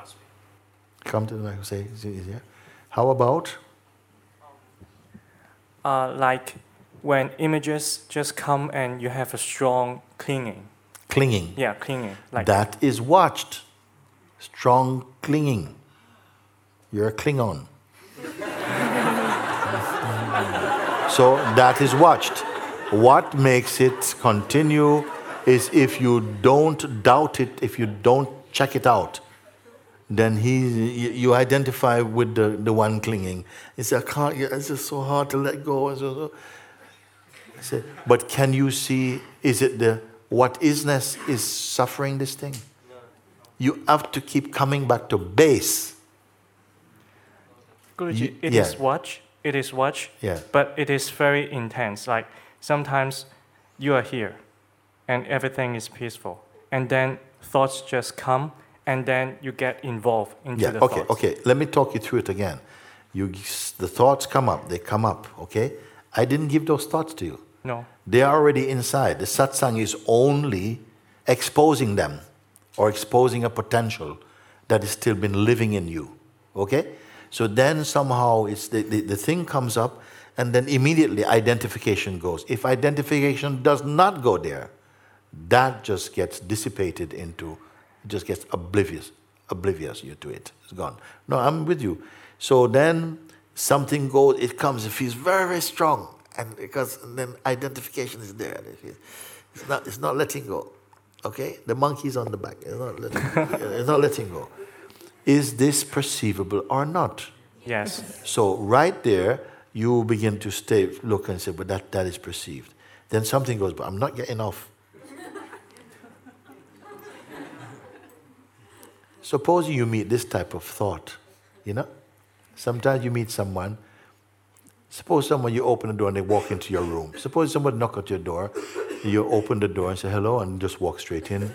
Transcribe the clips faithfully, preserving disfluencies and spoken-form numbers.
trust me. Come to like say yeah. How about? Uh, like when images just come and you have a strong clinging. Clinging. Yeah, clinging. Like that is watched. Strong clinging. You're a Klingon. So that is watched. What makes it continue is if you don't doubt it, if you don't check it out, then he, you identify with the, the one clinging. It's, I can't, it's just so hard to let go. But can you see, is it the what isness is suffering this thing? You have to keep coming back to base. Guruji, it yeah. is watch, it is watch, yeah. but it is very intense. Like sometimes you are here and everything is peaceful, and then thoughts just come, and then you get involved into yeah, the okay, thoughts. Okay, okay. Let me talk you through it again. You, the thoughts come up, they come up, okay? I didn't give those thoughts to you. No. They are already inside. The satsang is only exposing them or exposing a potential that has still been living in you, okay? So then somehow it's the, the, the thing comes up, and then immediately identification goes. If identification does not go there, that just gets dissipated into, just gets oblivious, oblivious you to it. It's gone. No, I'm with you. So then something goes, it comes, it feels very, very strong. And because and then identification is there. It's not, it's not letting go. Okay? The monkey's on the back. It's not letting, it's not letting go. Is this perceivable or not? Yes. So right there, you begin to stay, look and say, but that, that is perceived. Then something goes, but I'm not getting off. Suppose you meet this type of thought, you know? Sometimes you meet someone. Suppose someone, you open the door and they walk into your room. Suppose someone knock at your door, you open the door and say hello and just walk straight in.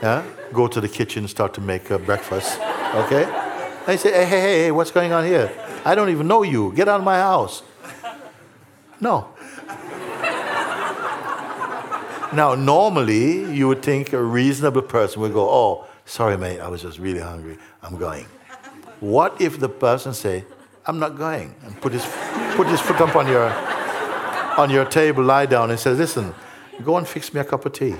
Huh? Go to the kitchen, start to make uh, breakfast, okay? And you say, hey, hey, hey, what's going on here? I don't even know you. Get out of my house. No. Now, normally, you would think a reasonable person would go, oh, sorry, mate, I was just really hungry. I'm going. What if the person say, I'm not going, and put his, put his foot up on your, on your table, lie down, and say, listen, go and fix me a cup of tea.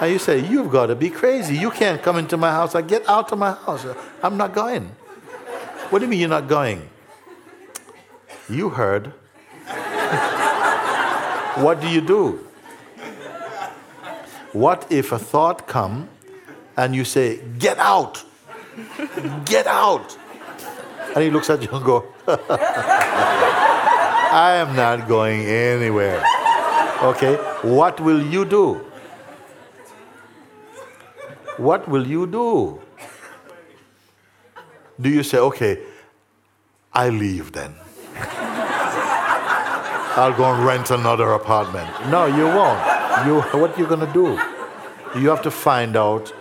And you say, you've got to be crazy. You can't come into my house. I get out of my house. I'm not going. What do you mean you're not going? You heard. What do you do? What if a thought come and you say, get out. Get out. And he looks at you and goes, I am not going anywhere. Okay, what will you do? What will you do? Do you say, okay, I leave then. I'll go and rent another apartment. No, you won't. You, what are you going to do? You have to find out,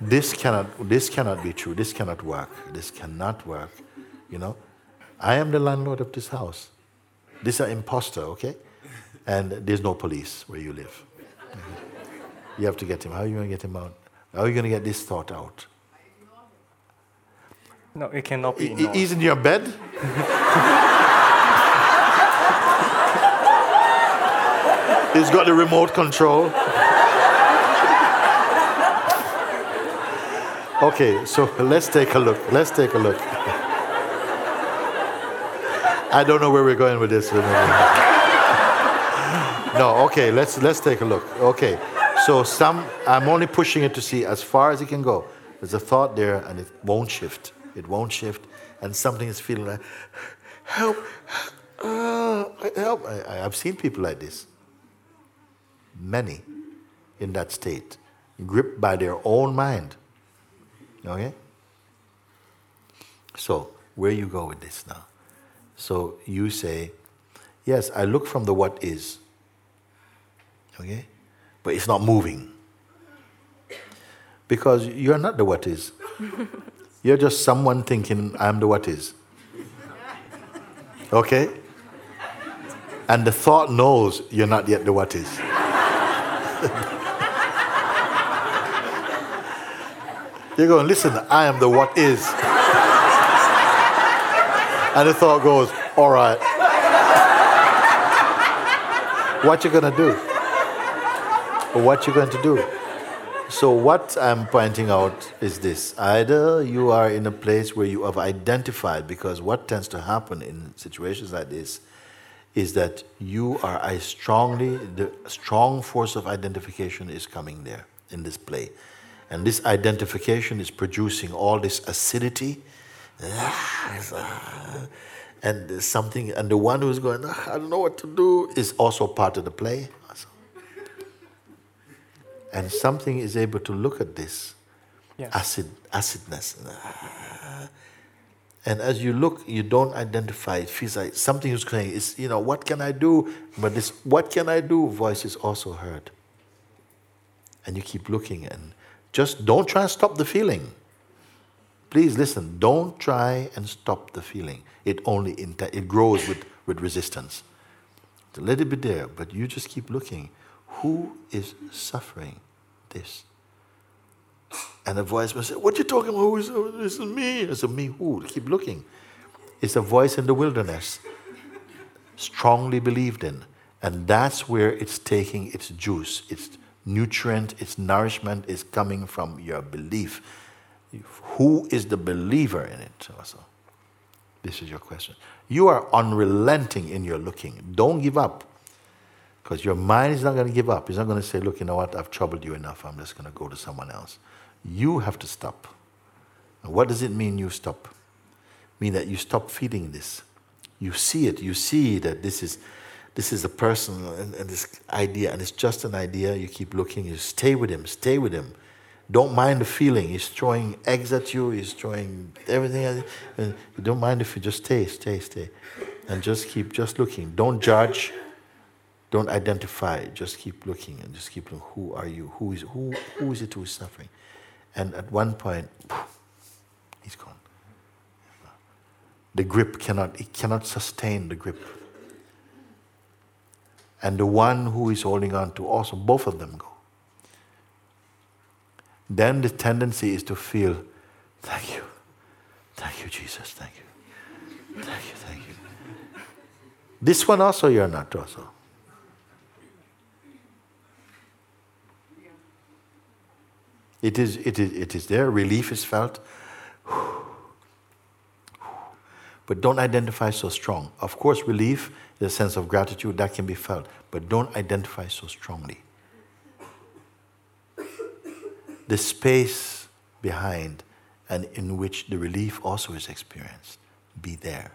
this cannot, this cannot be true. This cannot work. This cannot work. You know, I am the landlord of this house. This is an imposter, okay? And there's no police where you live. You have to get him. How are you going to get him out? How are you going to get this thought out? No, it cannot be. I, he's in your bed? He's got the remote control. Okay, so let's take a look. Let's take a look. I don't know where we're going with this. No, okay, let's let's take a look. Okay. So some, I'm only pushing it to see as far as it can go. There's a thought there and it won't shift. It won't shift. And something is feeling like, help, uh, help. I, I've seen people like this. Many in that state, gripped by their own mind. Okay? So where you go with this now? So you say, yes, I look from the what is. Okay? But it's not moving. Because you're not the what is. You're just someone thinking, I'm the what is. Okay? And the thought knows you're not yet the what is. You're going, listen, I am the what is. And the thought goes, all right. What you going to do? What you going to do? So what I'm pointing out is this. Either you are in a place where you have identified, because what tends to happen in situations like this is that you are I strongly, the strong force of identification is coming there in this play. And this identification is producing all this acidity. And there's something, and the one who's going, ah, I don't know what to do, is also part of the play. And something is able to look at this yeah. acid, acidness. And as you look, you don't identify. It feels like something is going, it's, you know, what can I do? But this, what can I do? Voice is also heard. And you keep looking and just don't try and stop the feeling. Please listen, don't try and stop the feeling. It only, inter- it grows with, with resistance. So let it be there, but you just keep looking. Who is suffering this? And the voice must say, what are you talking about? Who is, who is me? It's a me who? Keep looking. It's a voice in the wilderness, strongly believed in. And that's where it's taking its juice, its nutrient, its nourishment is coming from your belief. Who is the believer in it? Also, this is your question. You are unrelenting in your looking. Don't give up. Because your mind is not going to give up. It's not going to say, look, you know what, I've troubled you enough. I'm just going to go to someone else. You have to stop. And what does it mean you stop? Mean that you stop feeding this. You see it. You see that this is this is a person and, and this idea, and it's just an idea. You keep looking. You stay with him. Stay with him. Don't mind the feeling. He's throwing eggs at you. He's throwing everything at you. And you don't mind if you just stay, stay, stay. And just keep just looking. Don't judge. Don't identify, just keep looking and just keep looking. Who are you? Who is who? Who is it who is suffering? And at one point, he's gone. The grip cannot, it cannot sustain the grip. And the one who is holding on to also, both of them go. Then the tendency is to feel, thank you. Thank you, Jesus, thank you. Thank you, thank you. This one also you're not also. It is, it is, it is there. Relief is felt. But don't identify so strong. Of course, relief, the sense of gratitude, that can be felt. But don't identify so strongly. The space behind and in which the relief also is experienced, be there.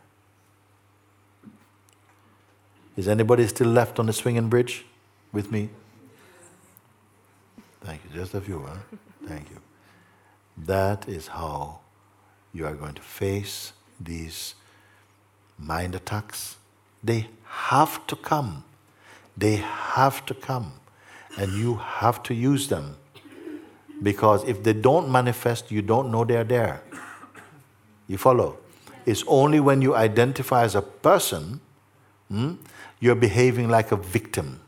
Is anybody still left on the swinging bridge with me? Thank you. Just a few, huh? Thank you. That is how you are going to face these mind attacks. They have to come. They have to come. And you have to use them. Because if they don't manifest, you don't know they're there. You follow? It's only when you identify as a person, hmm, you're behaving like a victim.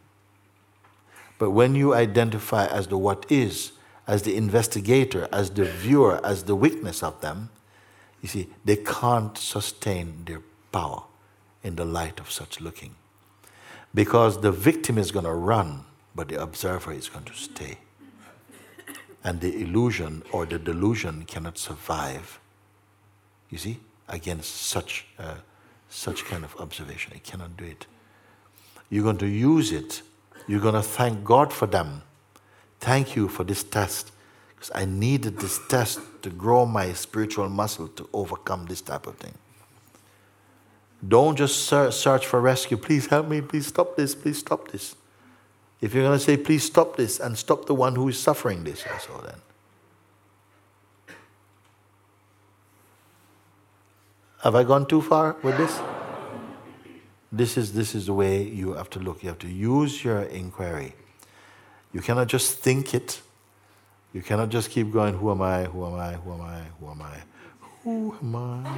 But when you identify as the what is, as the investigator, as the viewer, as the witness of them, you see, they can't sustain their power in the light of such looking. Because the victim is going to run, but the observer is going to stay. And the illusion or the delusion cannot survive, you see, against such, uh, such kind of observation. It cannot do it. You're going to use it. You're going to thank God for them. Thank you for this test. Because I needed this test to grow my spiritual muscle to overcome this type of thing. Don't just search for rescue. Please help me. Please stop this. Please stop this. If you're going to say, please stop this and stop the one who is suffering this also then. Have I gone too far with this? This is this is the way you have to look. You have to use your inquiry. You cannot just think it. You cannot just keep going, who am I, who am I, who am I, who am I, who am I,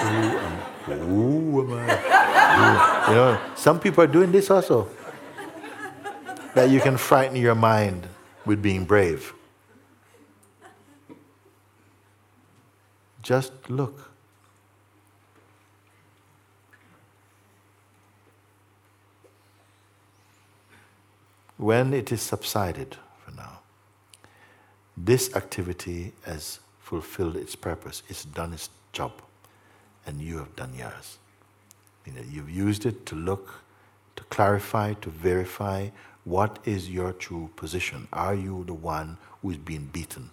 who am I, who am I. You know, some people are doing this also. That you can frighten your mind with being brave. Just look. When it is subsided for now, this activity has fulfilled its purpose. It's done its job, and you have done yours. You know, you've used it to look, to clarify, to verify what is your true position. Are you the one who's been beaten?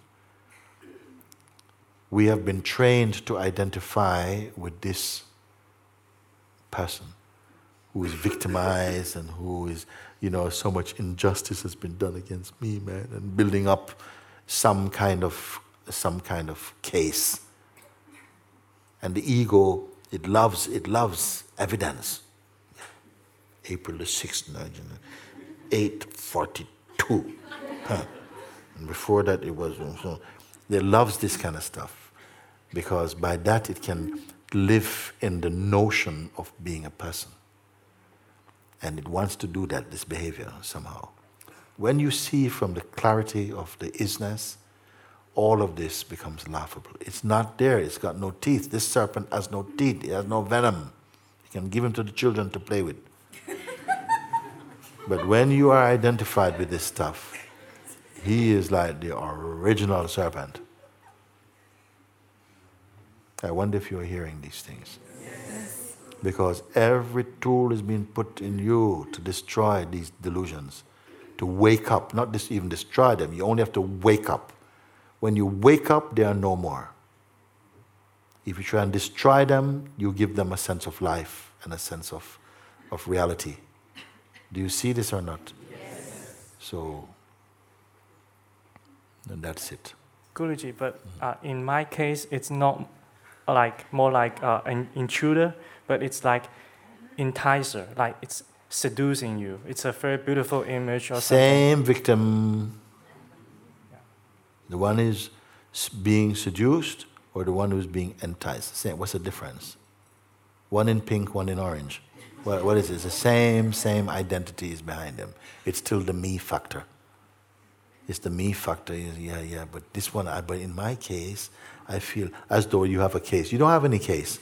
We have been trained to identify with this person who is victimized and who is, you know, so much injustice has been done against me, man, and building up some kind of some kind of case. And the ego, it loves it loves evidence. April the sixth, eight forty-two. Huh. And before that, it was so. It loves this kind of stuff because by that it can live in the notion of being a person. And it wants to do that, this behavior, somehow. When you see from the clarity of the isness, all of this becomes laughable. It's not there, it's got no teeth. This serpent has no teeth, it has no venom. You can give him to the children to play with. But when you are identified with this stuff, he is like the original serpent. I wonder if you're hearing these things. Because every tool is being put in you to destroy these delusions, to wake up, not just even destroy them, you only have to wake up. When you wake up, they are no more. If you try and destroy them, you give them a sense of life and a sense of, of reality. Do you see this or not? Yes. So, and that's it. Guruji, but uh, in my case, it's not like more like uh, an intruder, but it's like enticer, like it's seducing you. It's a very beautiful image or something. Same victim. Yeah. The one is being seduced or the one who's being enticed. Same. What's the difference? One in pink, one in orange. What, what is it? It's the same, same identity is behind them. It's still the me factor. It's the me factor. Yeah, yeah, but this one, I, but in my case, I feel as though you have a case. You don't have any case.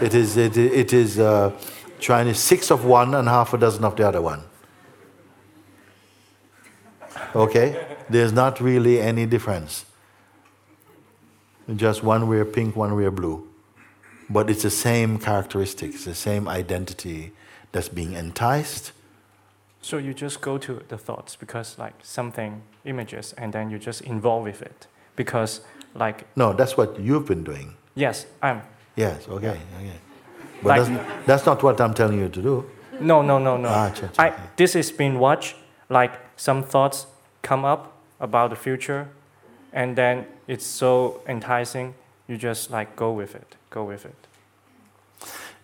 It is it, it is uh, trying to six of one and half a dozen of the other one. Okay? There's not really any difference. Just one wear pink, one wear blue. But it's the same characteristics, the same identity that's being enticed. So you just go to the thoughts because like something, images, and then you just involve with it because like... No, that's what you've been doing. Yes, I'm... Yes, okay, okay. But like, that's, not, that's not what I'm telling you to do. No, no, no, no. Ah, cha, cha, I, yeah. This has been watched, like some thoughts come up about the future and then it's so enticing, you just like go with it, go with it.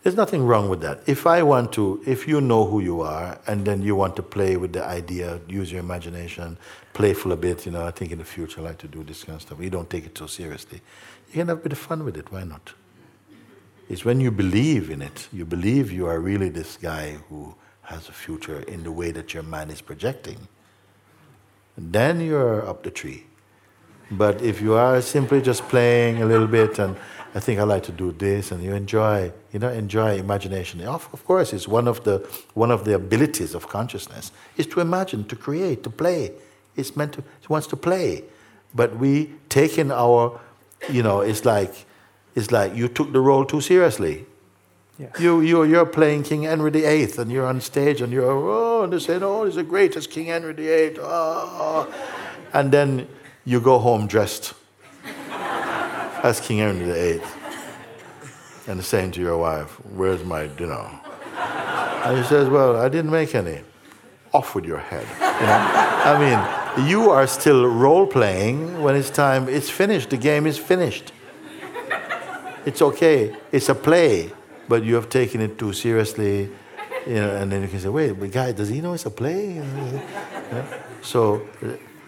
There's nothing wrong with that. If I want to, if you know who you are, and then you want to play with the idea, use your imagination, playful a bit, you know, I think in the future I like to do this kind of stuff. You don't take it so seriously. You can have a bit of fun with it, why not? It's when you believe in it, you believe you are really this guy who has a future in the way that your mind is projecting. And then you're up the tree. But if you are simply just playing a little bit and I think I like to do this, and you enjoy, you know, enjoy imagination. Of, of course, it's one of the one of the abilities of consciousness is to imagine, to create, to play. It's meant to, it wants to play, but we take in our, you know, it's like, it's like you took the role too seriously. Yeah. You you you're playing King Henry the Eighth, and you're on stage, and you're oh, and they say oh, he's the greatest King Henry the Eighth, oh, and then you go home dressed as King Henry the Eighth, and saying to your wife, "Where's my dinner?" And she says, "Well, I didn't make any." Off with your head. You know? I mean, you are still role-playing. When it's time, it's finished. The game is finished. It's okay. It's a play, but you have taken it too seriously. You know, and then you can say, "Wait, but guy, does he know it's a play?" You know? So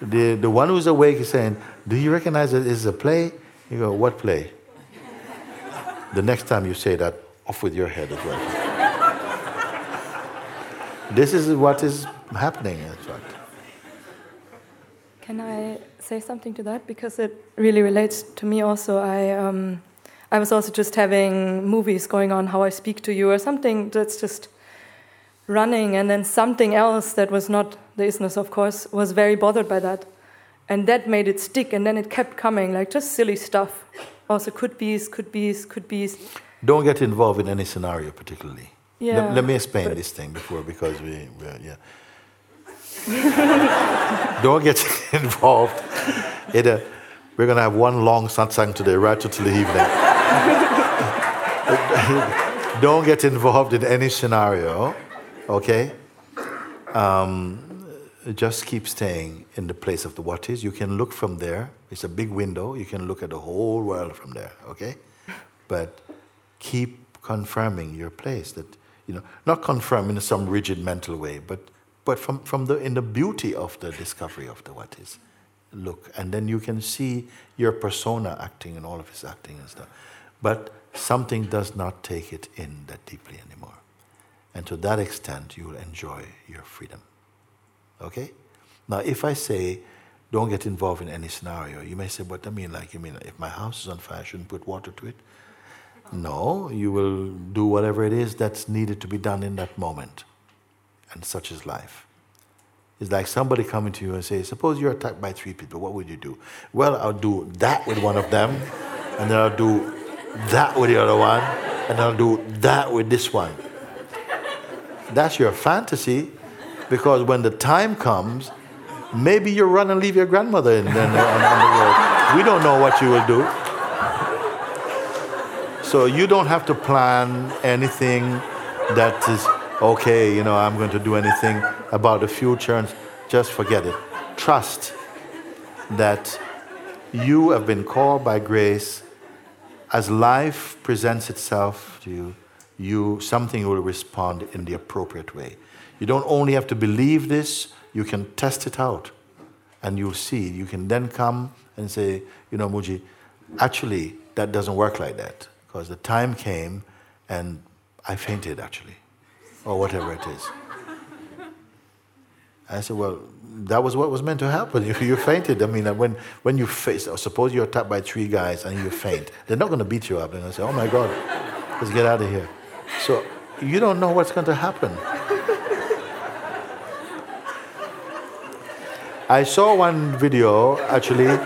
the the one who's awake is saying, "Do you recognize that it's a play?" You go, what play? The next time you say that, off with your head as well. This is what is happening, in fact. Can I say something to that? Because it really relates to me also. I um, I was also just having movies going on, How I Speak to You, or something that's just running. And then something else that was not the isness, of course, was very bothered by that. And that made it stick, and then it kept coming, like just silly stuff. Also could be's, could be's, could be's. Don't get involved in any scenario particularly. Yeah, let, let me explain but, this thing before, because we, we're, yeah. Don't get involved. In a, we're going to have one long satsang today, right till the evening. Don't get involved in any scenario, okay? Um, just keep staying in the place of the what is. You can look from there. It's a big window. You can look at the whole world from there, okay? But keep confirming your place that, you know, not confirm in some rigid mental way, but but from, from the in the beauty of the discovery of the what is. Look, and then you can see your persona acting and all of his acting and stuff. But something does not take it in that deeply anymore. And to that extent, you'll enjoy your freedom. Okay? Now, if I say, don't get involved in any scenario, you may say, what I mean, like, you mean, if my house is on fire, I shouldn't put water to it? No, you will do whatever it is that's needed to be done in that moment. And such is life. It's like somebody coming to you and say, suppose you're attacked by three people, what would you do? Well, I'll do that with one of them, and then I'll do that with the other one, and I'll do that with this one. That's your fantasy, because when the time comes, maybe you run and leave your grandmother in, in, in, on, on the road. We don't know what you will do. So you don't have to plan anything that is, okay, you know, I'm going to do anything about the future, and just forget it. Trust that you have been called by grace. As life presents itself to you, you something will respond in the appropriate way. You don't only have to believe this, you can test it out, and you'll see. You can then come and say, you know, Mooji, actually, that doesn't work like that, because the time came and I fainted, actually, or whatever it is. I said, well, that was what was meant to happen. You, you fainted. I mean, when, when you face, or suppose you're attacked by three guys and you faint, they're not going to beat you up. They're going to say, oh my God, let's get out of here. So you don't know what's going to happen. I saw one video, actually.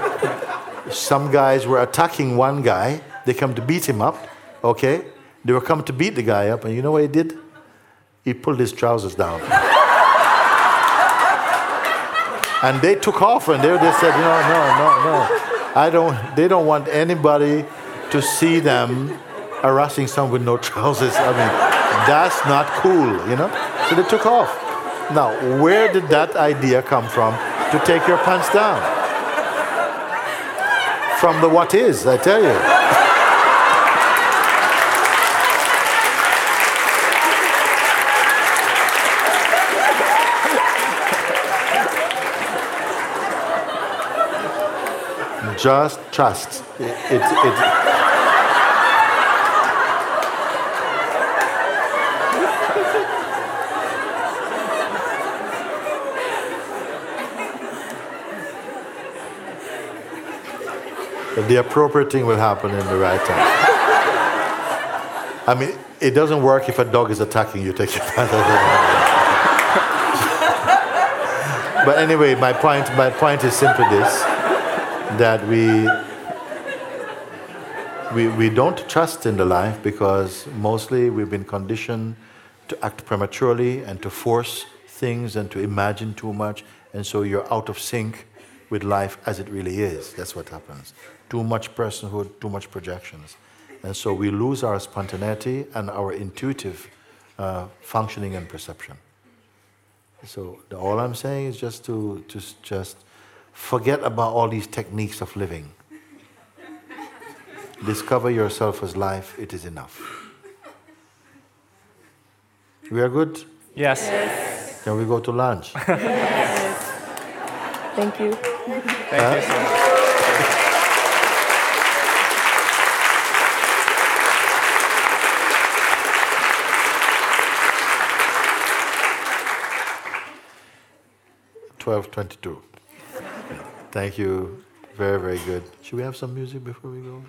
Some guys were attacking one guy. They come to beat him up, okay? They were come to beat the guy up, and you know what he did? He pulled his trousers down. And they took off, and they, they said, no, no, no, no. I don't, they don't want anybody to see them harassing someone with no trousers. I mean, that's not cool, you know? So they took off. Now, where did that idea come from to take your pants down? From the what is, I tell you. Just trust. It, it, it. The appropriate thing will happen in the right time. I mean, it doesn't work if a dog is attacking you. Take your pants. But anyway, my point, my point is simply this. That we, we we don't trust in the life, because mostly we've been conditioned to act prematurely and to force things and to imagine too much, and so you're out of sync with life as it really is. That's what happens. Too much personhood, too much projections. And so we lose our spontaneity and our intuitive uh, functioning and perception. So the, all I'm saying is just to just just forget about all these techniques of living. Discover yourself as life, it is enough. We are good? Yes. Yes. Can we go to lunch? Yes. Thank you. Thank huh? you so much. twelve twenty-two. Thank you. Very, very good. Should we have some music before we go?